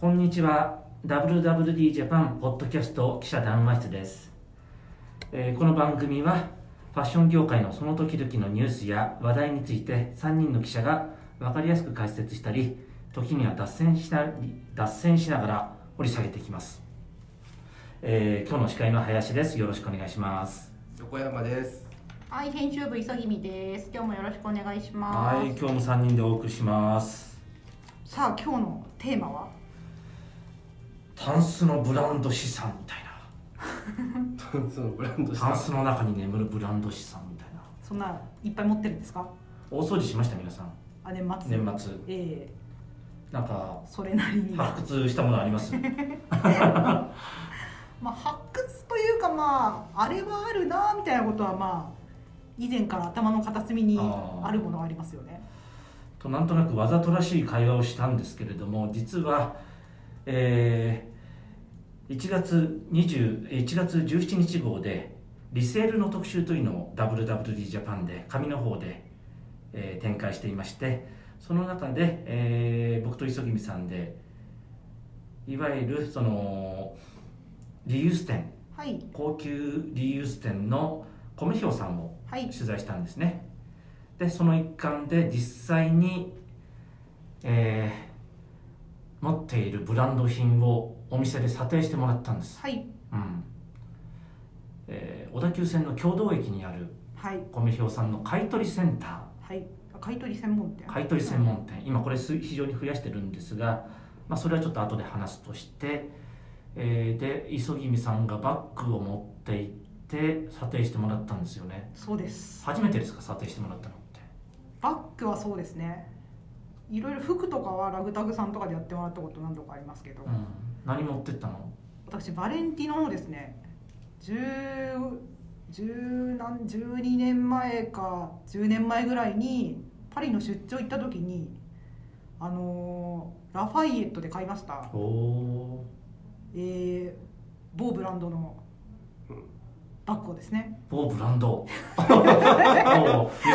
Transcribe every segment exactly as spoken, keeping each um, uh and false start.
こんにちは。 ダブリューダブリューディー ジャパンポッドキャスト記者談話室です。えー、この番組はファッション業界のその時々のニュースや話題についてさんにんの記者が分かりやすく解説したり、時には脱線しな、脱線しながら掘り下げていきます。えー、今日の司会の林です。よろしくお願いします。横山です。はい、編集部磯君です。今日もよろしくお願いします。はい、今日もさんにんでお送りします。さあ、今日のテーマはタンスのブランド資産みたいなタンスのブランド資産、タンスの中に眠るブランド資産みたいな。そんないっぱい持ってるんですか？大掃除しました皆さん。あ、年末年末、えー、なんかそれなりに発掘したものありますまあ、発掘というか、まああれはあるなみたいなことは、まあ以前から頭の片隅にあるものがありますよね。となんとなくわざとらしい会話をしたんですけれども、実は、えー、いちがつじゅうしちにち号でリセールの特集というのを ダブリューダブリューディー ジャパンで紙の方で、えー、展開していまして、その中で、えー、僕と磯君さんでいわゆるそのリユース店、はい、高級リユース店の米兵さんを取材したんですね。はい、でその一環で実際に、えー、持っているブランド品をお店で査定してもらったんです。はい、うん、えー、小田急線の共同駅にある米兵さんの買取センター、はい、買取専門店買取専門店、今これ非常に増やしてるんですが、まあ、それはちょっと後で話すとして、えー、で磯君さんがバッグを持っていって査定してもらったんですよね。そうです。初めてですか、査定してもらったの？バッグはそうですね。いろいろ服とかはラグタグさんとかでやってもらったこと何度かありますけど、うん、何持ってったの？私バレンティノをですね、じゅうにねんまえかじゅうねんまえぐらいにパリの出張行った時にあのー、ラファイエットで買いました。お、えー、某ブランドのバッグをですね。某ブランド言っ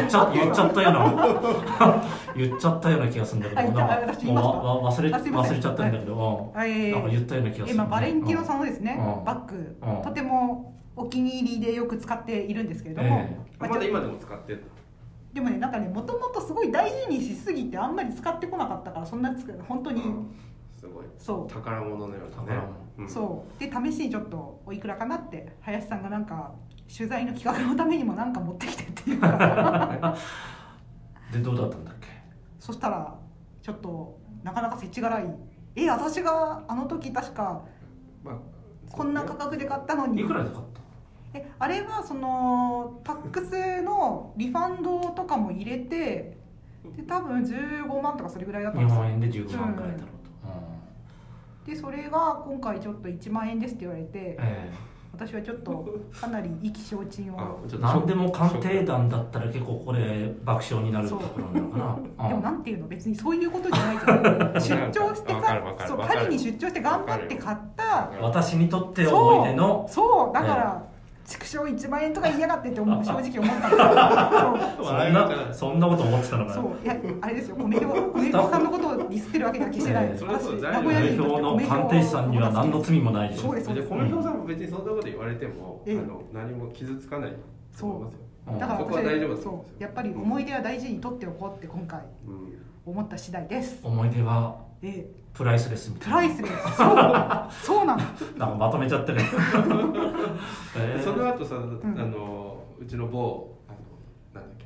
ちゃ、言っちゃったような言っちゃったような気がするんだけど、もう忘れ忘れちゃったんだけど、なんか言ったような気がする。今バレンティノさんのですね、バッグとてもお気に入りでよく使っているんですけれども、まだ今でも使ってる。でもね、なんかね、もともとすごい大事にしすぎてあんまり使ってこなかったから、そんなつく本当にすごい宝物のようなね。うん、そうで試しにちょっとおいくらかなって、林さんがなんか取材の企画のためにもなんか持ってきてっていうかでどうだったんだっけ？そしたらちょっとなかなか世知辛い、え私があの時確かこんな価格で買ったのに、いくらで買った？えあれはそのタックスのリファンドとかも入れて、で多分じゅうごまんとかそれぐらいだったんですよ。日本円でじゅうごまんぐらいだろう。うん、でそれが今回ちょっといちまんえんですって言われて、えー、私はちょっとかなり意気消沈を何でも鑑定団だったら結構これ爆笑になるところなのかなでもなんていうの、別にそういうことじゃないですよ出張してさ、そうパリに出張して頑張って買った、私にとって思い出のそう、そうだから、えー畜生いちまんえんとか言いやがってって正直思ったんですよそんなこと思ってたのかな。そういやあれですよ、米兵さんのことをディスってるわけだけしてないです。私名古屋に行って米兵の鑑定士さんには何の罪もないでしょ。米兵さんも別にそんなこと言われても、うん、あの何も傷つかないと思いますよ。そうだから私、そこは大丈夫ですよ。やっぱり思い出は大事に取っておこうって今回思った次第です。うん、思い出はプライスレスみたいな。プライスレス。そうそうなの。なんかまとめちゃってね。その後さ、あのうちの某なんだっけ、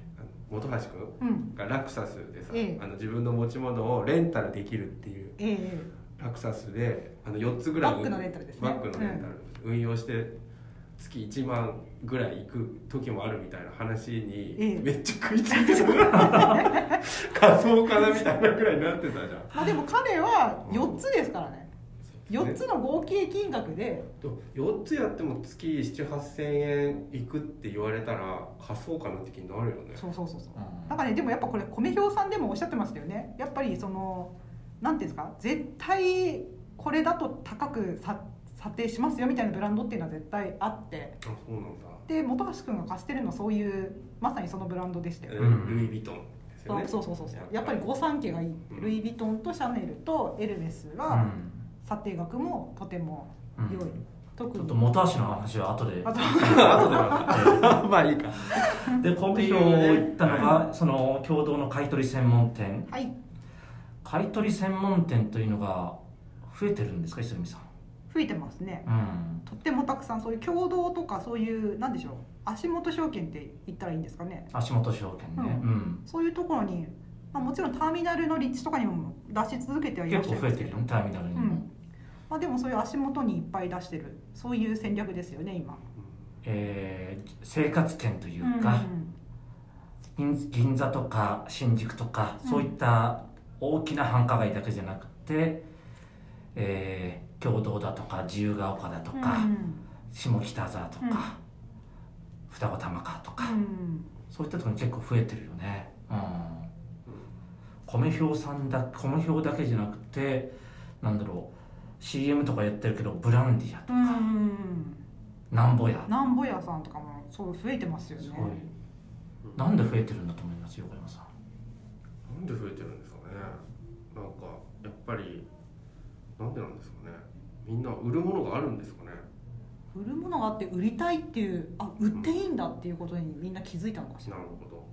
本橋君がラクサスでさ、あの自分の持ち物をレンタルできるっていうラクサスであのよっつぐらいバッグのレンタルですね。バッグのレンタル運用して月いちまんぐらい行く時もあるみたいな話にめっちゃ食いついてる、ええ、仮想化だみたいなぐらいになってたじゃん。まあでも彼はよっつですからね、うん、よっつの合計金額でよっつやっても月ななはっせんえんいくって言われたら仮想化の時になるよね。そうそうそうそう、うん、なんかね、でもやっぱこれ米兵さんでもおっしゃってましたよね。やっぱりそのなんていうんですか、絶対これだと高くさ査定しますよみたいなブランドっていうのは絶対あって、あ、そうなんだ。で本橋君が貸してるのそういうまさにそのブランドでしたよね。うん、ルイ・ヴィトンですよね。そうそうそうそう、やっぱり御三家がいい、うん、ルイ・ヴィトンとシャネルとエルメスは査定額もとても良い、うん、特にちょっと元足の話は後で後でまあいいかでコンビ票を言ったのが、はい、その共同の買い取り専門店、はい、買い取り専門店というのが増えてるんですか、磯見さん。増えてますね、うん、とってもたくさんそういう共同とかそういうなんでしょう、足元証券って言ったらいいんですかね、足元証券ね、うんうん、そういうところに、まあ、もちろんターミナルの立地とかにも出し続けてはいらっしゃるんですけど、結構増えてるね、ターミナルにも、うんまあ、でもそういう足元にいっぱい出してる、そういう戦略ですよね今、えー、生活圏というか、うんうん、銀座とか新宿とか、うん、そういった大きな繁華街だけじゃなくて、えー共同だとか自由が丘だとか、うん、下北沢とか、うん、双子玉川とか、うん、そういったところに結構増えてるよね、うん、米票さんだ、米票だけじゃなくてなんだろう シーエム とかやってるけどブランディアとか、うん、なんぼやなんぼやさんとかもそう増えてますよね。すごい、なんで増えてるんだと思います、横山さん。なんで増えてるんですかね。なんかやっぱりなんでなんですかね。みんな売るものがあるんですかね。売るものがあって売りたいっていう、あ、売っていいんだっていうことにみんな気づいたのかしら、うん、なるほど、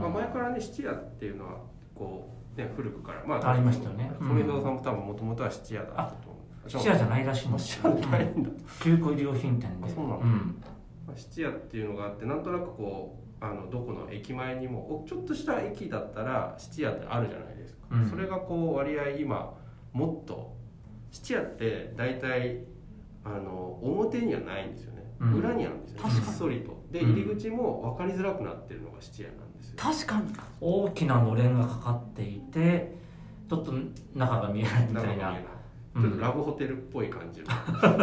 まあ、前からね、質屋っていうのはこう、ね、古くから、まあ、ありましたよね。富蔵さんも多分もともとは質屋だったと思う。質屋じゃないらしいんです。中古良品店で。あ、そうなんだ、うんまあ、質屋っていうのがあって、なんとなくこうあのどこの駅前にもちょっとした駅だったら質屋ってあるじゃないですか、うん、それがこう割合今もっと質屋って大体あの表にはないんですよね、うん、裏にあるんですよ、ひっそりと。で、うん、入り口も分かりづらくなってるのが質屋なんですよ。確かに大きなのれんがかかっていてちょっと中が見えないみたいな、ちょっとラブホテルっぽい感じの、う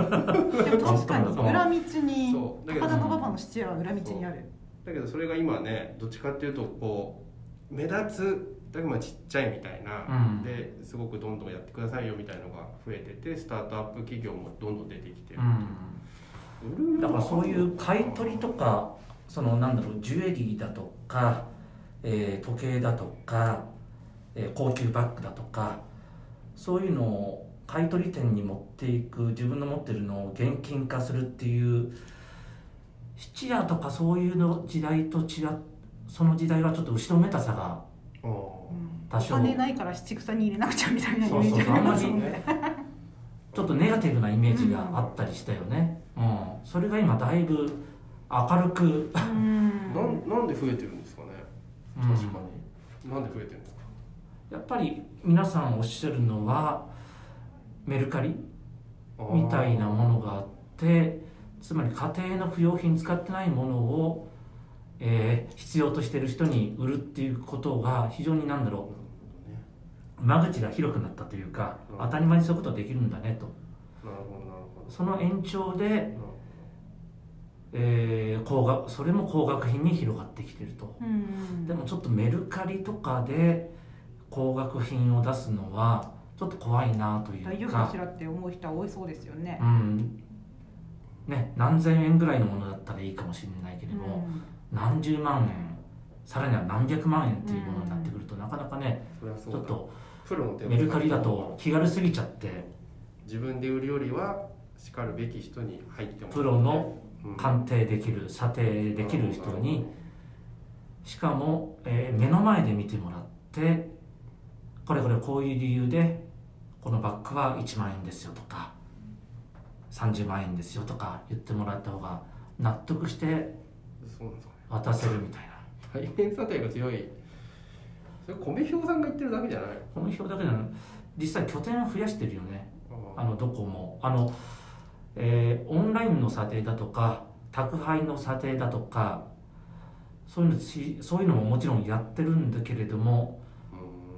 ん、でも確かに裏道に高田馬場の質屋は裏道にある。だけどそれが今ね、どっちかっていうとこう目立つだけまあちっちゃいみたいな、うん、ですごくどんどんやってくださいよみたいなのが増えてて、スタートアップ企業もどんどん出てきてる、うん、だからそういう買い取りとか、そのなんだろう、ジュエリーだとか、えー、時計だとか、えー、高級バッグだとか、そういうのを買い取り店に持っていく、自分の持ってるのを現金化するっていう、質屋とかそういうの時代と違う、その時代はちょっと後ろめたさが、お金ないから七草に入れなくちゃみたいなイメージがありますよね。ちょっとネガティブなイメージがあったりしたよね、うんうん、それが今だいぶ明るくうんな, なんで増えてるんですかね。確かに、うん、なんで増えてるんですか。やっぱり皆さんおっしゃるのはメルカリみたいなものがあって、つまり家庭の不用品、使ってないものをえー、必要としている人に売るっていうことが非常に何だろう、間口が広くなったというか、当たり前にそういうことできるんだねと。なるほどなるほど。その延長で、えー、高額、それも高額品に広がってきてると。うん、でもちょっとメルカリとかで高額品を出すのはちょっと怖いなというか、大丈夫かしらって思う人は多いそうですよね。うんね、何千円ぐらいのものだったらいいかもしれないけれども、何十万円、さらには何百万円っていうものになってくると、なかなかね、ちょっとメルカリだと気軽すぎちゃって、自分で売るよりはしかるべき人に入ってもらって、プロの鑑定できる、査定できる人に、しかも、えー、目の前で見てもらって、これこれこういう理由でこのバッグはいちまんえんですよとかさんじゅうまんえんですよとか言ってもらった方が納得して渡せるみたいな。対面査定が強い。それ米票さんが言ってるだけじゃない。米票だけじゃない。実際拠点を増やしてるよね。あのどこもあの、えー、オンラインの査定だとか宅配の査定だとかそういうの、そういうのももちろんやってるんだけれども、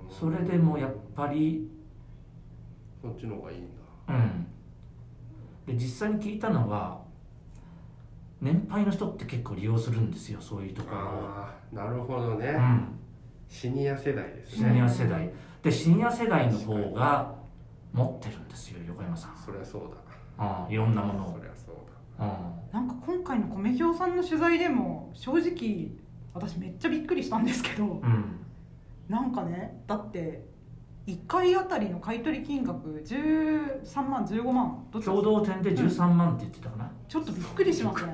それでもやっぱりこっちの方がいいんだ。うん。で実際に聞いたのは、年配の人って結構利用するんですよ、そういうところを。あ、なるほどね、うん、シニア世代ですね。シニア世代で、シニア世代の方が持ってるんですよ、横山さん。そりゃそうだ、うん、いろんなものを。そりゃそうだ、うん、なんか今回のコメ兵さんの取材でも正直私めっちゃびっくりしたんですけど、うん、なんかね、だっていっかいあたりの買取金額じゅうさんまんじゅうごまんどっち共同店でじゅうさんまんって言ってたかな、うん、ちょっとびっくりしますね。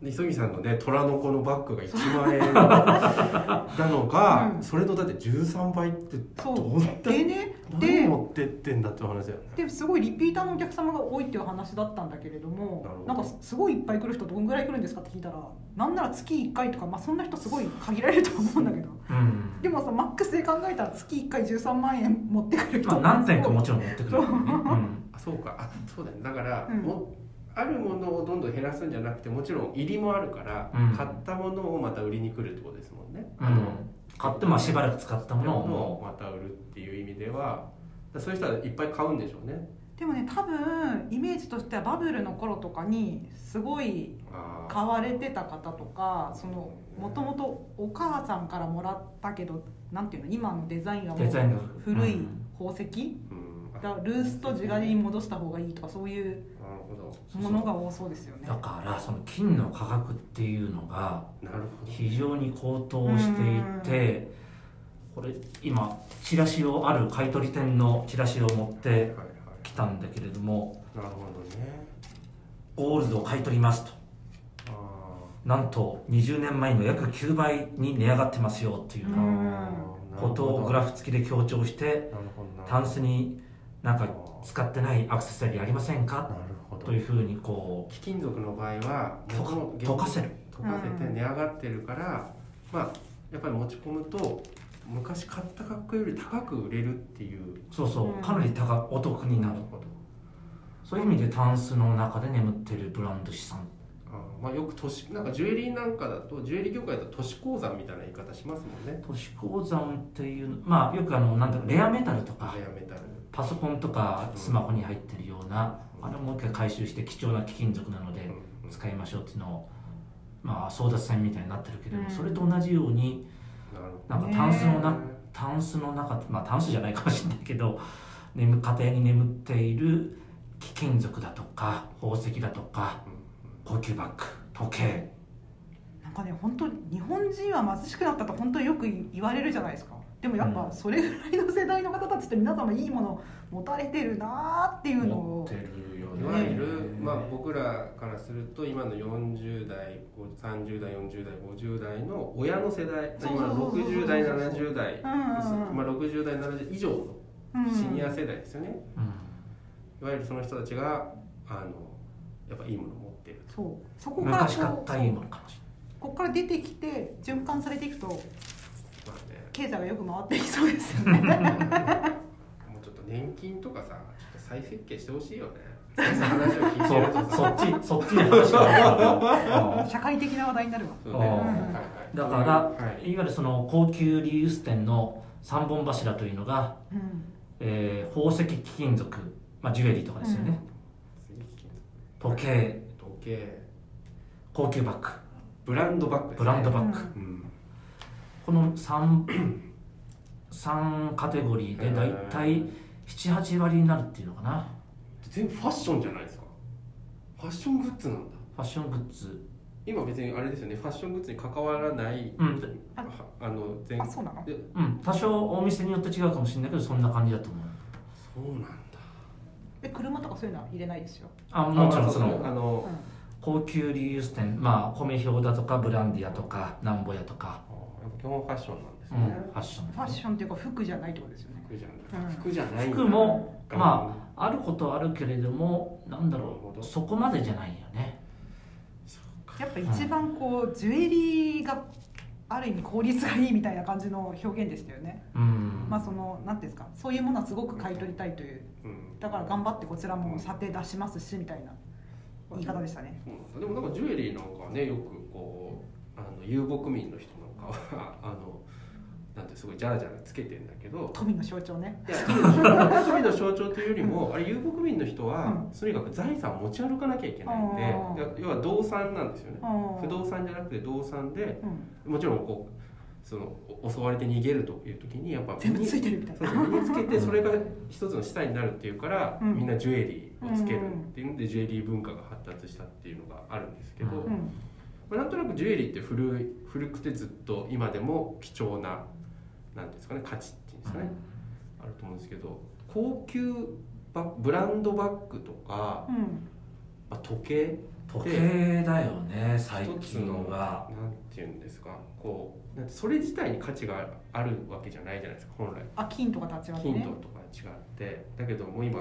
磯木さんのね虎の子のバッグがいちまんえんなのが、うん、それのだってじゅうさんばいってどうなって何を持ってってんだって話だよね。ですごいリピーターのお客様が多いっていう話だったんだけれども、なるほど。なんかすごいいっぱい来る人どんぐらい来るんですかって聞いたら、なんなら月いっかいとか、まあ、そんな人すごい限られると思うんだけど、うん、でもさマックスで考えたら月いっかいじゅうさんまんえん持ってくる人、まあ、何点かもちろん持ってくる、ねうん、あそうかあそうだね。だから、うんあるものをどんどん減らすんじゃなくて、もちろん入りもあるから、うん、買ったものをまた売りに来るってことですもんね、うん、あの買ってまあしばらく使ったものをまた売るっていう意味ではそういう人はいっぱい買うんでしょうね。でもね多分イメージとしてはバブルの頃とかにすごい買われてた方とか、そのもともとお母さんからもらったけどなんていうの今のデザインはもう古い宝石、うんうん、だルースと地金に戻した方がいいとかそういうものが多そうですよね。だからその金の価格っていうのが非常に高騰していて、これ今チラシをある買取店のチラシを持ってきたんだけれども、なるほどね。ゴールドを買い取りますと、なんとにじゅうねんまえの約きゅうばいに値上がってますよっていうことをグラフ付きで強調して、タンスになんか使ってないアクセサリーありませんかというふうにこう貴金属の場合は溶かせる溶かせて値上がってるから、うん、まあやっぱり持ち込むと昔買った価格より高く売れるっていう、そうそう、うん、かなり高お得になること、そういう意味でタンスの中で眠ってるブランド資産、あ、まあ、よく都市なんかジュエリーなんかだとジュエリー業界だと都市鉱山みたいな言い方しますもんね。都市鉱山っていうまあよくあのなんだろうレアメタルとかレアメタルパソコンとかスマホに入ってるような、あれをもう一回回収して貴重な貴金属なので使いましょうっていうのを、まあ、争奪戦みたいになってるけれども、それと同じようになんかタンスのなタンスの中、まあタンスじゃないかもしれないけど眠家庭に眠っている貴金属だとか宝石だとか高級バッグ時計なんかね、本当日本人は貧しくなったと本当によく言われるじゃないですか。でもやっぱそれぐらいの世代の方たちって皆様いいもの持たれてるなっていうのを持ってるよね。いわゆる、まあ、僕らからすると今のよんじゅうだいさんじゅうだいよんじゅうだいごじゅうだいの親の世代、今ろくじゅうだいななじゅうだい、まあ、ろくじゅうだいななじゅうだい以上のシニア世代ですよね、うん、いわゆるその人たちがあのやっぱいいもの持ってる、そうそこからこう昔買ったいいものかもしれない、ここから出てきて循環されていくと経済がよく回っていきそうですよね。もうちょっと年金とかさ、ちょっと再設計してほしいよね。そ話を聞いてると そ, そっちそっちの話が社会的な話題になるわ。そうね、うん、だから、はい、いわゆるその高級リユース店のさんぼん柱というのが、うんえー、宝石貴金属、まあ、ジュエリーとかですよね。うん、時計、時計、高級バッグ、ブランドバッグ、ね、ブランドバッグ。うんうんこの 3, さんカテゴリーでだいたいななはちわりになるっていうのかな。全部ファッションじゃないですか。ファッショングッズなんだ。ファッショングッズ今別にあれですよね、ファッショングッズに関わらない、うん、あ, あの全あそうなの、うん、多少お店によって違うかもしれないけどそんな感じだと思う。そうなんだ。え車とかそういうのは入れないですよ。あもちろんそのあの、うん、高級リユース店、まあ米表だとかブランディアとかなんぼやとか基本ファッションなんですね、うん、ファッション、ね、ファッションっていうか服じゃないってことですよね。服じゃない、うん、服じゃない服も、まあ、あることはあるけれどもなんだろうそこまでじゃないよね。そうかやっぱ一番こう、うん、ジュエリーがある意味効率がいいみたいな感じの表現でしたよね、うん、まあその何ていうんですかそういうものはすごく買い取りたいという、うん、だから頑張ってこちらも査定出しますしみたいな言い方でしたね、うん、でもなんかジュエリーなんかねよくこうあの遊牧民の人のあのなんてすごいジャラジャラつけてんだけど富の象徴ね。いや富の象徴というよりもあれ遊牧民の人はとにかく財産を持ち歩かなきゃいけないんで、うん、要は動産なんですよね。不動産じゃなくて動産で、うん、もちろんこうその襲われて逃げるという時にやっぱ全部ついてるみたいな身につけてそれが一つの資産になるっていうから、うん、みんなジュエリーをつけるっていうので、うん、ジュエリー文化が発達したっていうのがあるんですけど、うんうんなんとなくジュエリーって古い古くてずっと今でも貴重ななんですかね価値っていうんですかね、あると思うんですけど、高級ブランドバッグとか、うんまあ、時計時計だよね、最近は。なんていうんですか、こうそれ自体に価値があるわけじゃないじゃないですか、本来。あ、金とかとは違って、ね、金とか違って、だけどもう今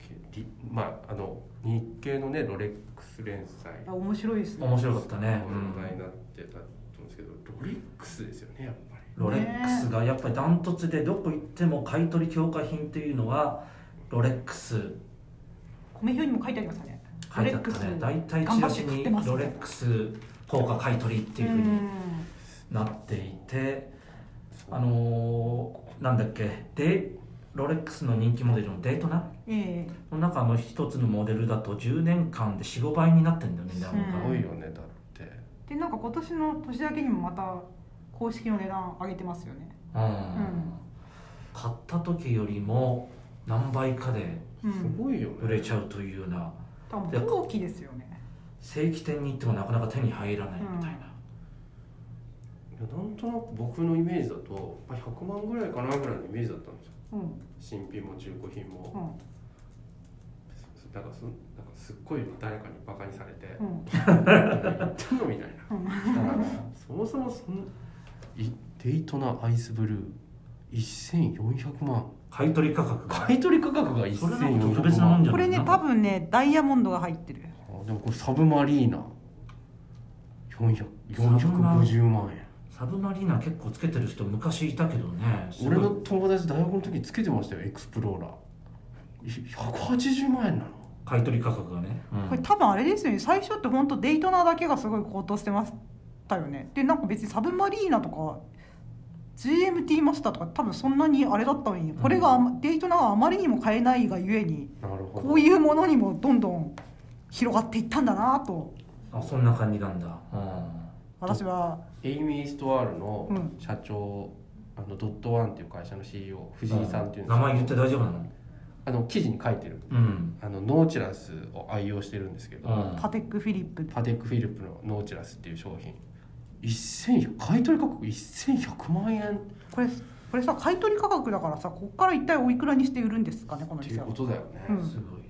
時計、まああの日系のねロレックス連載、あ、面白いですね。面白かったね。問題になってたと思うんですけど、うん、ロレックスですよね、やっぱり。ロレックスがやっぱりダントツで、どこ行っても買い取り強化品というのはロレックス。米表にも書いてありましたね。書いてあったね、大体チラシにロレックス高価買い取りっていう風になっていて、あのー、なんだっけ、でロレックスの人気モデルのデートナ、えー、の中の一つのモデルだとじゅうねんかんで よん,ご 倍になってるんだよね、値段が。多いよね、だって。で、なんか今年の年明けにもまた公式の値段上げてますよね。うん、うん、買った時よりも何倍かで売れちゃうというような。多分高貴ですよね。正規店に行ってもなかなか手に入らないみたいな、うん、なんとなく僕のイメージだとひゃくまんぐらいかなぐらいのイメージだったんですよ、うん、新品も中古品も、うん、なんかす、なんかすっごい誰かにバカにされて、うん、言ってんのみたいな、うん、そもそもそのデイトナアイスブルーせんよんひゃくまん買い取り価格が買い取り価格がせんよんひゃくまん。これね、多分ねダイヤモンドが入ってる。あ、でもこれサブマリーナよんひゃくごじゅうまんえん。サブマリーナ結構つけてる人昔いたけどね。俺の友達大学の時につけてましたよ、エクスプローラー。ひゃくはちじゅうまんえんなの、買い取り価格がね、うん、これ多分あれですよね、最初って本当デイトナーだけがすごい高騰してましたよね。で、なんか別にサブマリーナとかジーエムティー マスターとか多分そんなにあれだったのに、これが、うん、デイトナがあまりにも買えないがゆえに、こういうものにもどんどん広がっていったんだなと。あ、そんな感じなんだ、うん、私はエイミー・ストワールの社長、うん、あのドットワンっていう会社の シーイーオー 藤井さんっていうんですけど、名前言って大丈夫なの？あの記事に書いてる、うん、あのノーチラスを愛用してるんですけど、うん、パテックフィリップパテックフィリップのノーチラスっていう商品せんひゃく買い取り価格せんひゃくまんえん。これ、これさ買い取り価格だからさ、こっから一体おいくらにして売るんですかね、この店は。っていうことだよね、うん、すごいよね。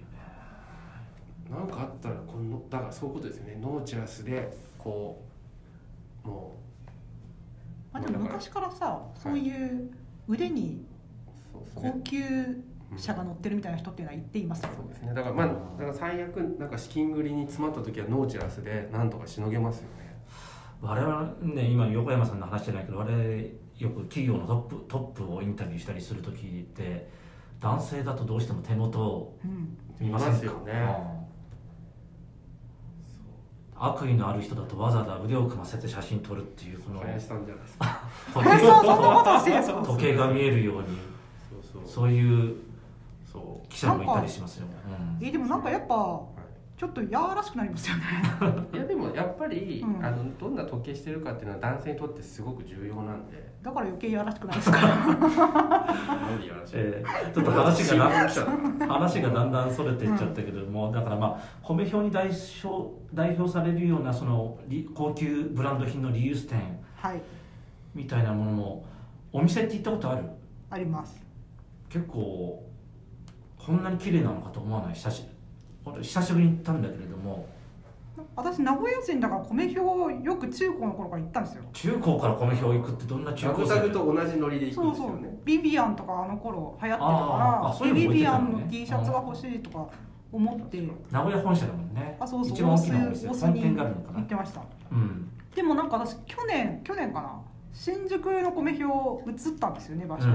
なんかあったらこの、だからそういうことですよね。ノーチラスでこうもう、まあ、でも昔からさ、はい、そういう腕に高級車が乗ってるみたいな人っていうのは言っていますよね。そうですね。だからまあ、だから最悪なんか資金繰りに詰まった時はノーチラスでなんとかしのげますよね。我々ね、今横山さんの話じゃないけど、我々よく企業のトップ、トップをインタビューしたりするときって男性だとどうしても手元を見ませんか、うん、見ますよね、うん、悪意のある人だとわざわざ腕を組ませて写真撮るっていう、この林さんじゃないですか林さんそんなことしてるんですか。時計が見えるように、そうそう、そういう記者もいたりしますよね、うん、えでもなんかやっぱちょっと柔らしくなりますよねいやでもやっぱり、うん、あのどんな時計してるかっていうのは男性にとってすごく重要なんで、だから余計柔らしくなるんですかなんで柔らしい、えー、ちょっと話が話がだんだんそれていっちゃったけども、うん、だからまあ米表に代表、代表されるようなその高級ブランド品のリユース店みたいなものも、はい、お店って行ったことある？あります。結構こんなに綺麗なのかと思わない？久しぶり久しぶりに行ったんだけれども、私名古屋人だから米表をよく中高の頃から行ったんですよ。中高から米表行くってどんな中高生？タグタグと同じノリで行くんですよね。そうそう、ビビアンとかあの頃流行ってたから、そううのね、ビビアンの T シャツが欲しいとか思って、名古屋本社だもんね。あ、そうそう、一番大きなお店、本店があるのかな。行ってました、うん、でもなんか私去年去年かな、新宿の米表移ったんですよね、場所、うん、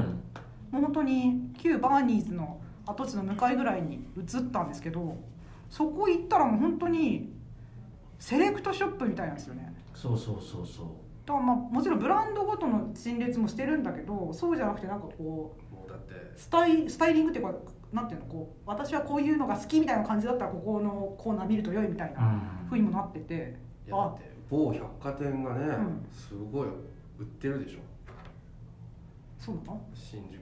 もう本当に旧バーニーズの跡地の向かいぐらいに移ったんですけど、そこ行ったらもう本当にセレクトショップみたいなんですよね。そうそうそうそう。だからまあもちろんブランドごとの陳列もしてるんだけど、そうじゃなくてなんかこう、もうだってスタイ、スタイリングっていうか、なんていうの、こう私はこういうのが好きみたいな感じだったらここのコーナー見ると良いみたいな風にもなってて、うん、あ、だって某百貨店がね、うん、すごい売ってるでしょ。そうなの？新宿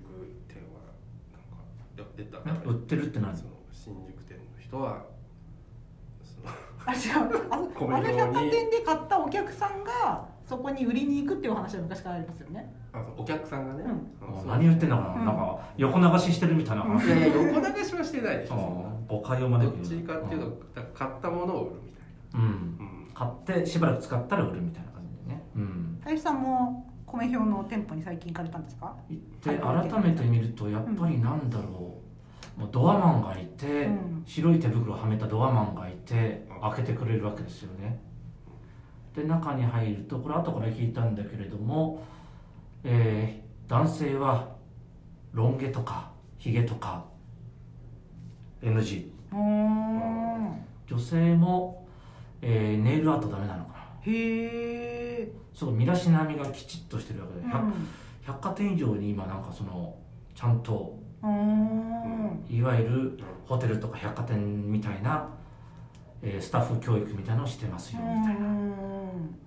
店はなんかやってたから。売ってるって何？その新宿店の人は。あ、違う、あの百貨店で買ったお客さんがそこに売りに行くっていう話は昔からありますよね。あ、お客さんがね、うん、何言ってんだかな、うん、なんか横流ししてるみたいな話、うん、いやいや横流しはしてないでしょ。誤解を招く。どっちかっていうと、うん、買ったものを売るみたいな、うんうん、買ってしばらく使ったら売るみたいな感じでね。大吉さんも米表の店舗に最近行かれたんですか？行って改めて見るとやっぱりなんだろう、うん、もうドアマンがいて、うん、白い手袋をはめたドアマンがいて開けてくれるわけですよね。で中に入ると、これ後から聞いたんだけれども、えー、男性はロン毛とかヒゲとか エヌジー、 女性も、えー、ネイルアートダメなのかな。へえ。すごい身だしなみがきちっとしてるわけで、うん、百, 百貨店以上に今なんかそのちゃんと、うん、いわゆるホテルとか百貨店みたいな、えー、スタッフ教育みたいのをしてますよみたいな。うん、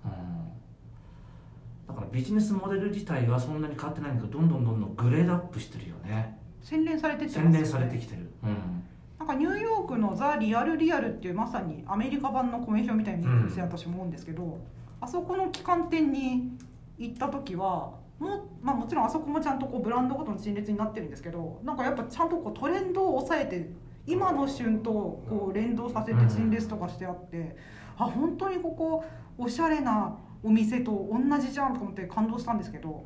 だからビジネスモデル自体はそんなに変わってないんだけど、どんどんどんどんグレードアップしてるよね。洗練されてってますよね。洗練されてきてる。うん、なんかニューヨークのザ・リアルリアルっていうまさにアメリカ版のコメ表みたいに見てると私思うんですけど、うん、あそこの旗艦店に行った時はも、まあ、もちろんあそこもちゃんとこうブランドごとの陳列になってるんですけど、なんかやっぱちゃんとこうトレンドを抑えて今の旬とこう連動させて陳列とかしてあって、うん、あ本当にここおしゃれなお店と同じじゃんと思って感動したんですけど、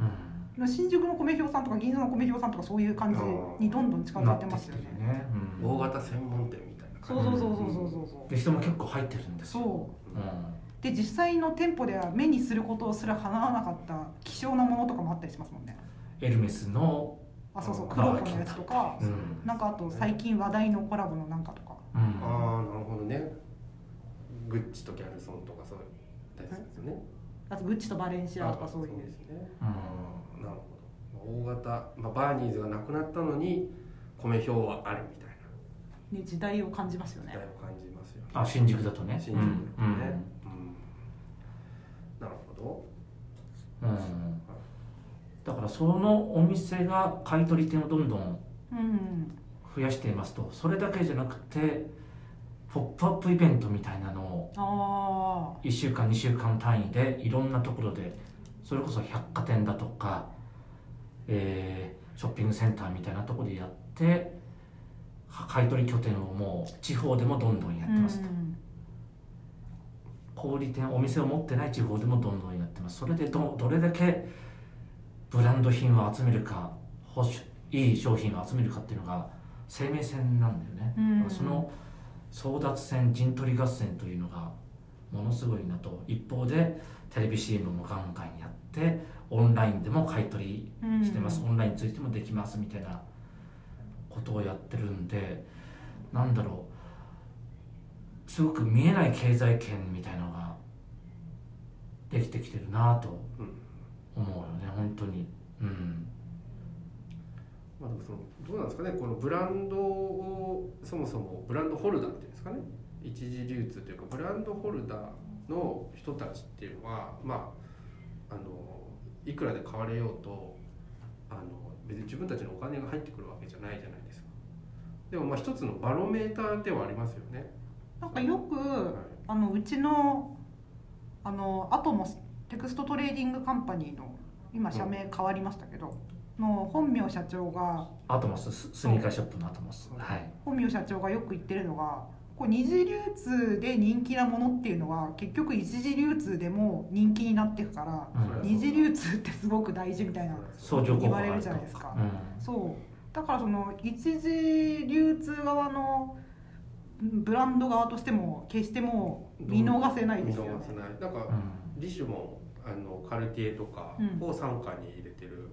うん、新宿の米表さんとか銀座の米表さんとかそういう感じにどんどん近づいてますよね。うん、大型専門店みたいな感じ。そうそうそうそうそうそう。で人も結構入ってるんですよ。そう、うん、で実際の店舗では目にすることすらかなわなかった希少なものとかもあったりしますもんね。エルメスのあ、そうそう、クロークのやつとか、うん、なんかあと最近話題のコラボのなんかとか、うん、ああなるほどね。グッチとギャルソンとかそういう大好きですよね。あとグッチとバレンシアとかそういうですね。ああなるほど。大型、まあ、バーニーズがなくなったのに米表はあるみたいな、ね、時代を感じますよね。時代を感じますよね。あ、新宿だとね。新宿だとね、うんうんうん、なるほど、うん。だからそのお店が買い取り店をどんどん増やしていますと、それだけじゃなくてポップアップイベントみたいなのをいっしゅうかんにしゅうかん単位でいろんなところで、それこそ百貨店だとか、えー、ショッピングセンターみたいなところでやって、買い取り拠点をもう地方でもどんどんやってますと、うん、小売店、お店を持ってない地方でもどんどんやってます。それで ど, どれだけブランド品を集めるか、いい商品を集めるかっていうのが生命線なんだよね、うんうん、その争奪戦、陣取り合戦というのがものすごいなと。一方でテレビ シーエム もガンガンやって、オンラインでも買い取りしてます、うんうん、オンラインについてもできますみたいなことをやってるんで、なんだろう、すごく見えない経済圏みたいなのができてきてるなと、うん、思うよね、本当に。うん。まあでもそのどうなんですかね、このブランドをそもそもブランドホルダーっていうんですかね、一次流通というかブランドホルダーの人たちっていうのは、まああのいくらで買われようと、あの別に自分たちのお金が入ってくるわけじゃないじゃないですか。でもまあ一つのバロメーターではありますよね。なんかよく、はい、あのうちのあのアトモステクストトレーディングカンパニーの今社名変わりましたけど、うん、の本名社長がアトモス、スニーカーショップのアトモス、はい、本名社長がよく言ってるのが、こう二次流通で人気なものっていうのは結局一次流通でも人気になっていくから、うん、二次流通ってすごく大事みたいな言われるじゃないですか、うん、そうだからその一次流通側のブランド側としても決してもう見逃せないですよね。見逃せない。なんか、うん、リッシュもあのカルティエとかを傘下に入れてる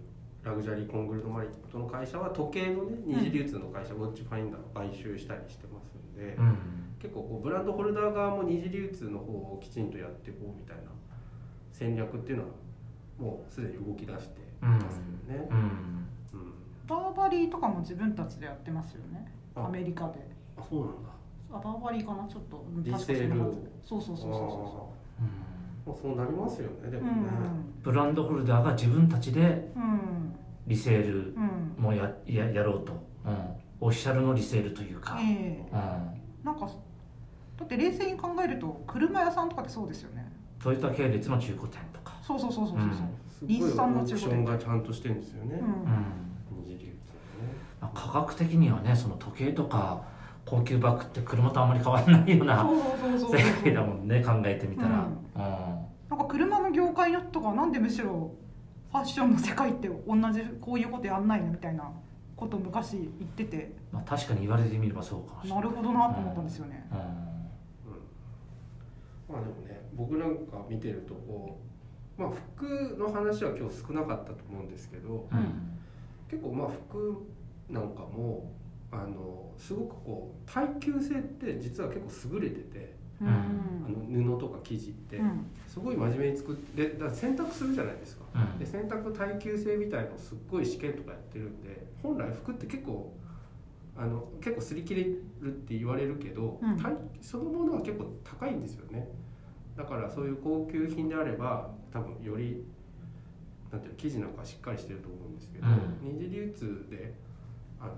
ラグジュアリーコングルトマリットの会社は時計のね、二次流通の会社ウォッチファインダーを買収したりしてますんで、うん、結構こうブランドホルダー側も二次流通の方をきちんとやっていこうみたいな戦略っていうのはもうすでに動き出してますよね、うんうんうん、バーバリーとかも自分たちでやってますよね、アメリカで。あ、そうなんだ。あ、バーバリーかな、ちょっとリセール。そうそうそうそうそう、うん、そうなりますよね。でもね、うん、ブランドホルダーが自分たちでリセールも や,、うん、や, やろうと、うん、オフィシャルのリセールというか、えーうん、なんかだって冷静に考えると車屋さんとかってそうですよね。トヨタ系列の中古店とかそうそうそうそうそうそう。リン酸のオプションがちゃんとしてるんですよね。うん。にじりうつ。価格的にはね、その時計とか高級バッグって車とあんまり変わらないような世界だもんね、考えてみたら。なんか車の業界とかなんでむしろファッションの世界って同じこういうことやんないのみたいなこと昔言ってて。まあ確かに言われてみればそうかもしれない。なるほどなと思ったんですよね。うん。まあでもね、僕なんか見てるとこう。まあ、服の話は今日少なかったと思うんですけど、うん、結構まあ服なんかもあのすごくこう耐久性って実は結構優れてて、うん、あの布とか生地ってすごい真面目に作ってでだ洗濯するじゃないですか、うん、で洗濯耐久性みたいのをすっごい試験とかやってるんで本来服って結構あの結構擦り切れるって言われるけど、うん、そのものは結構高いんですよね。だからそういう高級品であれば多分よりなんていうの生地なんかしっかりしてると思うんですけど、うん、二次流通であの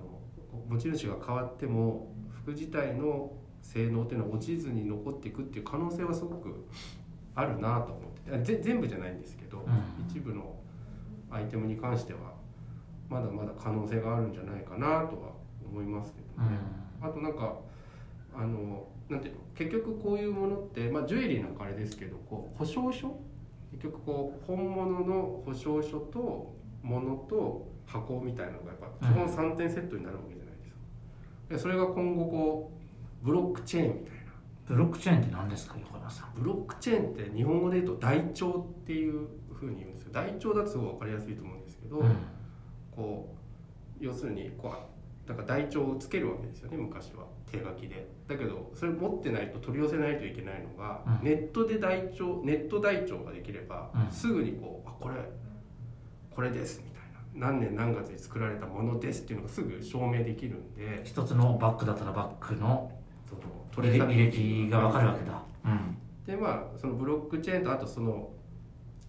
持ち主が変わっても服自体の性能っていうのは落ちずに残っていくっていう可能性はすごくあるなと思ってて、全部じゃないんですけど、うん、一部のアイテムに関してはまだまだ可能性があるんじゃないかなとは思いますけどね、うん、あとなんかあのなんていうの結局こういうものって、まあ、ジュエリーなんかあれですけどこう保証書結局こう本物の保証書と物と箱みたいなのがやっぱ基本さんてんセットになるわけじゃないですか、うん、それが今後こうブロックチェーンみたいなブロックチェーンって何ですか横田さん。ブロックチェーンって日本語で言うと台帳っていうふうに言うんですけど台帳だとすごい分かりやすいと思うんですけど、うん、こう要するにこうだから台帳をつけるわけですよね昔は手書きでだけどそれ持ってないと取り寄せないといけないのが、うん、ネットで台帳ネット台帳ができれば、うん、すぐにこうあこれこれですみたいな何年何月に作られたものですっていうのがすぐ証明できるんで一つのバッグだったらバッグの履歴が分かるわけだ、うん、でまあそのブロックチェーンとあとその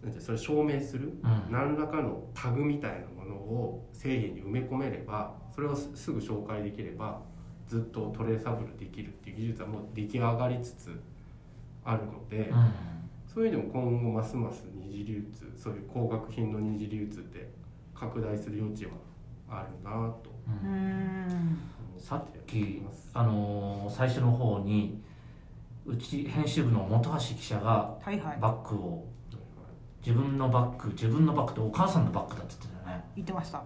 なんてそれ証明する、うん、何らかのタグみたいなものを製品に埋め込めればそれをすぐ紹介できればずっとトレーサブルできるっていう技術はもう出来上がりつつあるので、うん、そういうのも今後ますます二次流通そういう高額品の二次流通って拡大する余地はあるなと、うん、さっきあのー、最初の方にうち編集部の本橋記者がバッグを、はいはい、自分のバッグ自分のバッグとお母さんのバッグだって言ってたよね。言ってました。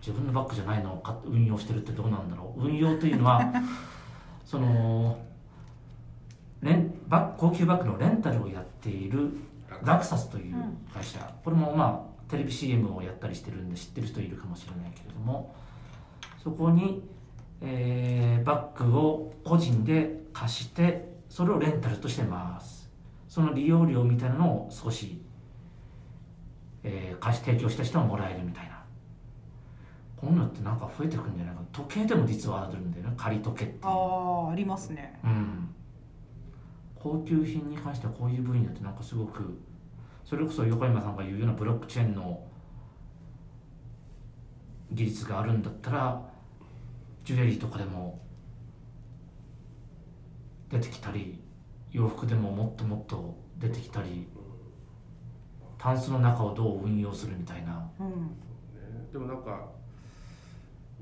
自分のバッグじゃないのを運用してるってどうなんだろう。運用というのはそのバ高級バッグのレンタルをやっているラクサスという会社、うん、これもまあテレビ シーエム をやったりしてるんで知ってる人いるかもしれないけれどもそこに、えー、バッグを個人で貸してそれをレンタルとしてます。その利用料みたいなのを少し、えー、貸し提供した人はもらえるみたいなこういうのってなんか増えてくるんじゃないか。時計でも実はあるんだよね。仮時計ってああありますね、うん、高級品に関してはこういう分野ってなんかすごくそれこそ横山さんが言うようなブロックチェーンの技術があるんだったらジュエリーとかでも出てきたり洋服でももっともっと出てきたりタンスの中をどう運用するみたいな、うんね、でもなんか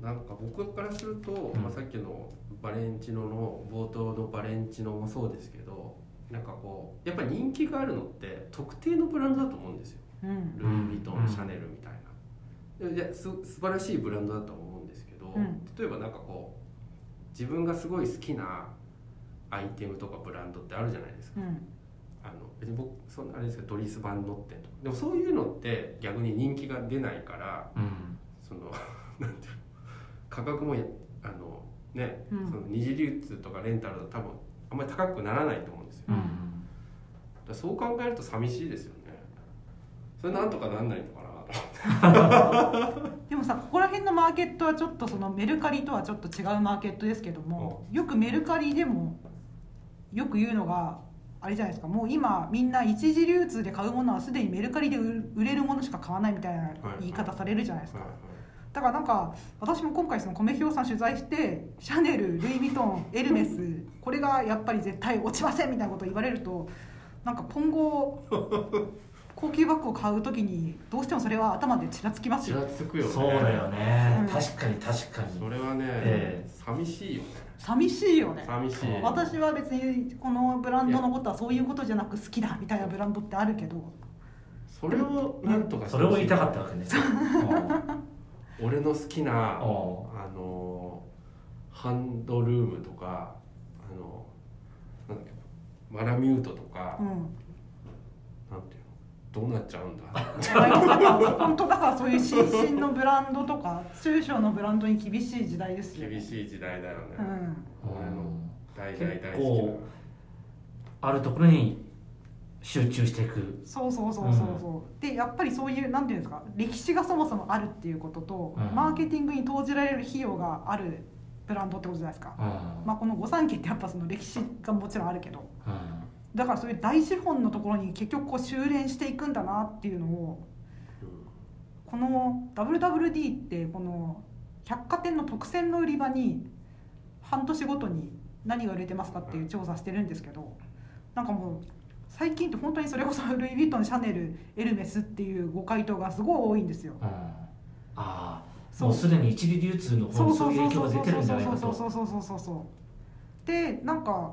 なんか僕からすると、うんまあ、さっきのバレンチノの冒頭のバレンチノもそうですけどなんかこうやっぱり人気があるのって特定のブランドだと思うんですよ、うん、ルイ・ヴィトン、うん、シャネルみたいな。いやす素晴らしいブランドだと思うんですけど、うん、例えばなんかこう自分がすごい好きなアイテムとかブランドってあるじゃないですか、うん、あの別に僕そんなあれですけどドリス・バンドってとでもそういうのって逆に人気が出ないから、うん、そのなんていう価格もあの、ねうん、その二次流通とかレンタルだと多分あんまり高くならないと思うんですよ、うんうん、だからそう考えると寂しいですよね。それなんとかなんないのかなと思ってでもさここら辺のマーケットはちょっとそのメルカリとはちょっと違うマーケットですけども、うん、よくメルカリでもよく言うのがあれじゃないですか。もう今みんな一次流通で買うものはすでにメルカリで売れるものしか買わないみたいな言い方されるじゃないですか、はいはいはいはい。だからなんか私も今回そのコメヒョウさん取材してシャネル、ルイ・ヴィトン、エルメスこれがやっぱり絶対落ちませんみたいなことを言われるとなんか今後高級バッグを買うときにどうしてもそれは頭でちらつきますよ。ちらつくよね。そうだよね、うん、確かに確かにそれはね、えー、寂しいよね。寂しいよね。寂しい。私は別にこのブランドのことはそういうことじゃなく好きだみたいなブランドってあるけど、それをなんとかそれを言いたかったわけね。俺の好きなあのハンドルームとかあのなんだっけマラミュートとか、うん、なんていうのどうなっちゃうんだ。本当だからそういう新進のブランドとか中小のブランドに厳しい時代ですよね。厳しい時代だよね。大大大好きなあるところに集中していく。そうそうそうそうそう、うん、でやっぱりそういうなんていうんですか歴史がそもそもあるっていうことと、うん、マーケティングに投じられる費用があるブランドってことじゃないですか、うんまあ、この御三家ってやっぱその歴史がもちろんあるけど、うん、だからそういう大資本のところに結局こう修練していくんだなっていうのを、この ダブリューダブリューディー ってこの百貨店の特選の売り場に半年ごとに何が売れてますかっていう調査してるんですけど、なんかもう最近って本当にそれこそルイ・ヴィトン、シャネル、エルメスっていうご回答がすごい多いんですよ、うん、ああもうすでに一次流通の方にそういう影響が出てるんじゃないかと。そうそうそうそうそうそうで、なんか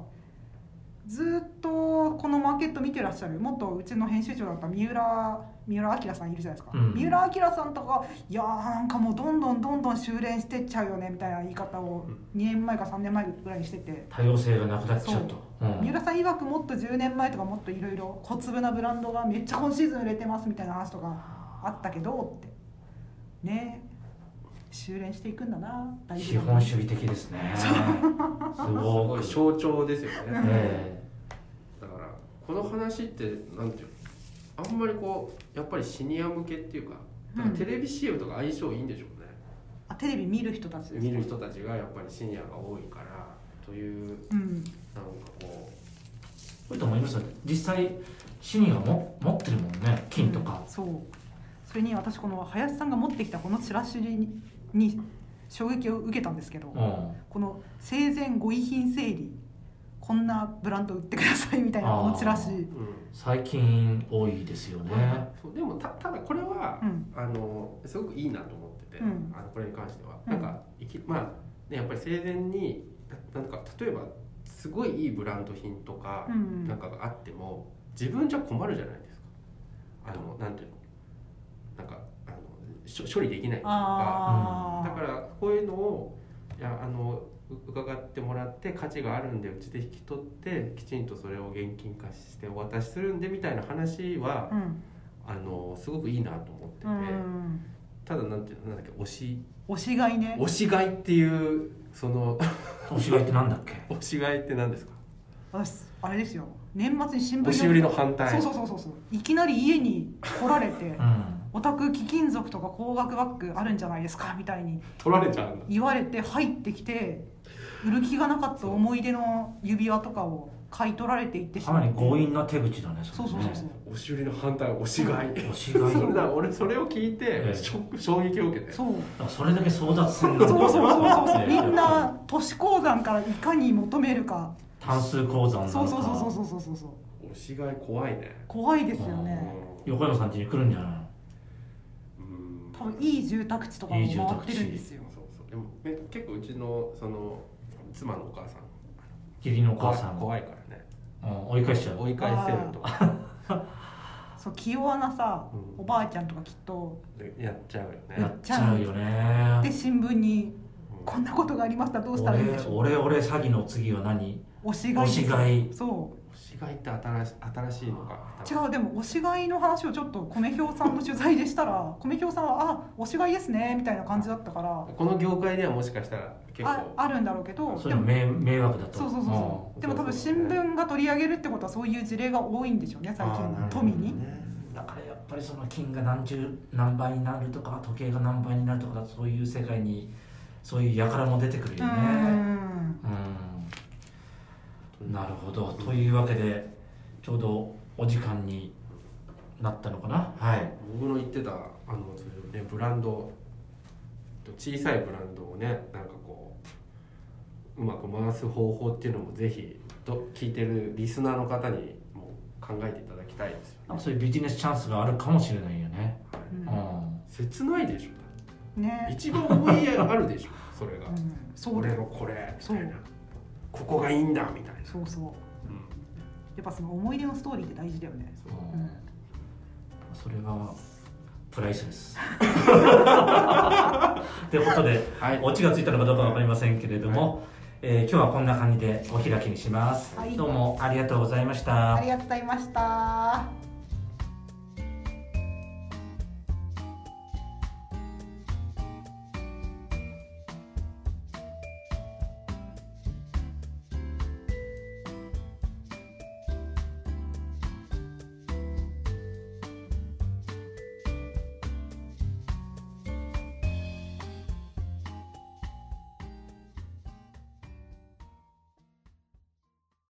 ずっとこのマーケット見てらっしゃる元うちの編集長だった三浦三浦明さんいるじゃないですか、うん、三浦明さんとかいやーなんかもうどんどんどんどん修練してっちゃうよねみたいな言い方をにねんまえかさんねんまえぐらいにしてて、多様性がなくなっちゃうと、うん、三浦さん曰くもっとじゅうねんまえとかもっといろいろ小粒なブランドがめっちゃ今シーズン売れてますみたいな話とかあったけどってね、修練していくんだな。大資本主義的ですね。すごい象徴ですよね。えー、だからこの話ってなんていうのあんまりこうやっぱりシニア向けっていうか、だからテレビ シーエム とか相性いいんでしょうね。うん、あテレビ見る人たちですね。見る人たちがやっぱりシニアが多いからという、うん、なんかこう。これと思いますよね。実際シニアも持ってるもんね。金とか。うん、そう。それに私この林さんが持ってきたこのチラシに。に衝撃を受けたんですけど、うん、この生前ご遺品整理こんなブランド売ってくださいみたいなこのチラシ、うん、最近多いですよね、うん、そうでも た, ただこれは、うん、あのすごくいいなと思ってて、うん、あのこれに関しては、うん、なんかまあ、ね、やっぱり生前になんか例えばすごいいいブランド品とか、うん、なんかがあっても自分じゃ困るじゃないですか。あのなんていうのなんか処理できないとか、だからこういうのをいやあの伺ってもらって価値があるんでうちで引き取ってきちんとそれを現金化してお渡しするんでみたいな話は、うん、あのすごくいいなと思ってて、うん、ただなんていうのなんだっけ推し推し買いね推し買いっていうその推し買いってなんだっけ推し買いって何ですか。私あれですよ年末に新聞の推し売りの反対そうそうそうそういきなり家に来られて、うんお宅貴金属とか高額バッグあるんじゃないですかみたいに取られちゃうんだ言われて入ってきて売る気がなかった思い出の指輪とかを買い取られていってしまう。かなり強引な手口だね。そうそうそうそう。押し売りの反対は押し買い。押し買い。それだ。俺それを聞いてショック衝撃を受けて。そう。それだけ争奪するんだ。そうそうそうそう。みんな都市鉱山からいかに求めるか。単数鉱山。そうそうそうそうそうそうそう。押し買い怖いね。怖いですよね。横山さん家に来るんじゃない。多分いい住宅地とかも回ってるんですよ。いいそうそうでも結構うち の, その妻のお母さん義理のお母さん怖いからね、うん、追い返しちゃう追い返せるとそう気弱なさ、うん、おばあちゃんとかきっとやっちゃうよねやっちゃうよねで新聞に、うん、こんなことがありましたどうしたらいいでしょう。俺俺詐欺の次は何押し買い。押し買いそう推し買いって新 し, 新しいのか違う。でも推し買いの話をちょっと米兵さんの取材でしたら米兵さんはあ推し買いですねみたいな感じだったからこの業界ではもしかしたら結構 あ, あるんだろうけどそれも 迷, 迷惑だとそうそうそうそう、うん、でも多分新聞が取り上げるってことはそういう事例が多いんでしょうね最近の富に、ね、だからやっぱりその金が何十何倍になるとか時計が何倍になるとかそういう世界にそういう輩も出てくるよね。うんうんなるほど、うん、というわけでちょうどお時間になったのかな、はい、僕の言ってたあの、ね、ブランド小さいブランドをねなんかこううまく回す方法っていうのもぜひと聞いてるリスナーの方にも考えていただきたいですよね。なんかそういうビジネスチャンスがあるかもしれないよね。切ないでしょ、ね、一番思いやあるでしょそれが、うん、そう俺のこれみたいな、ここがいいんだみたいな、そうそう、うん、やっぱその思い出のストーリーって大事だよね。 そう、うん、それがプライスですということで、はい、オチがついたのかどうか分かりませんけれども、はい、えー、今日はこんな感じでお開きにします、はい、どうもありがとうございました。ありがとうございました。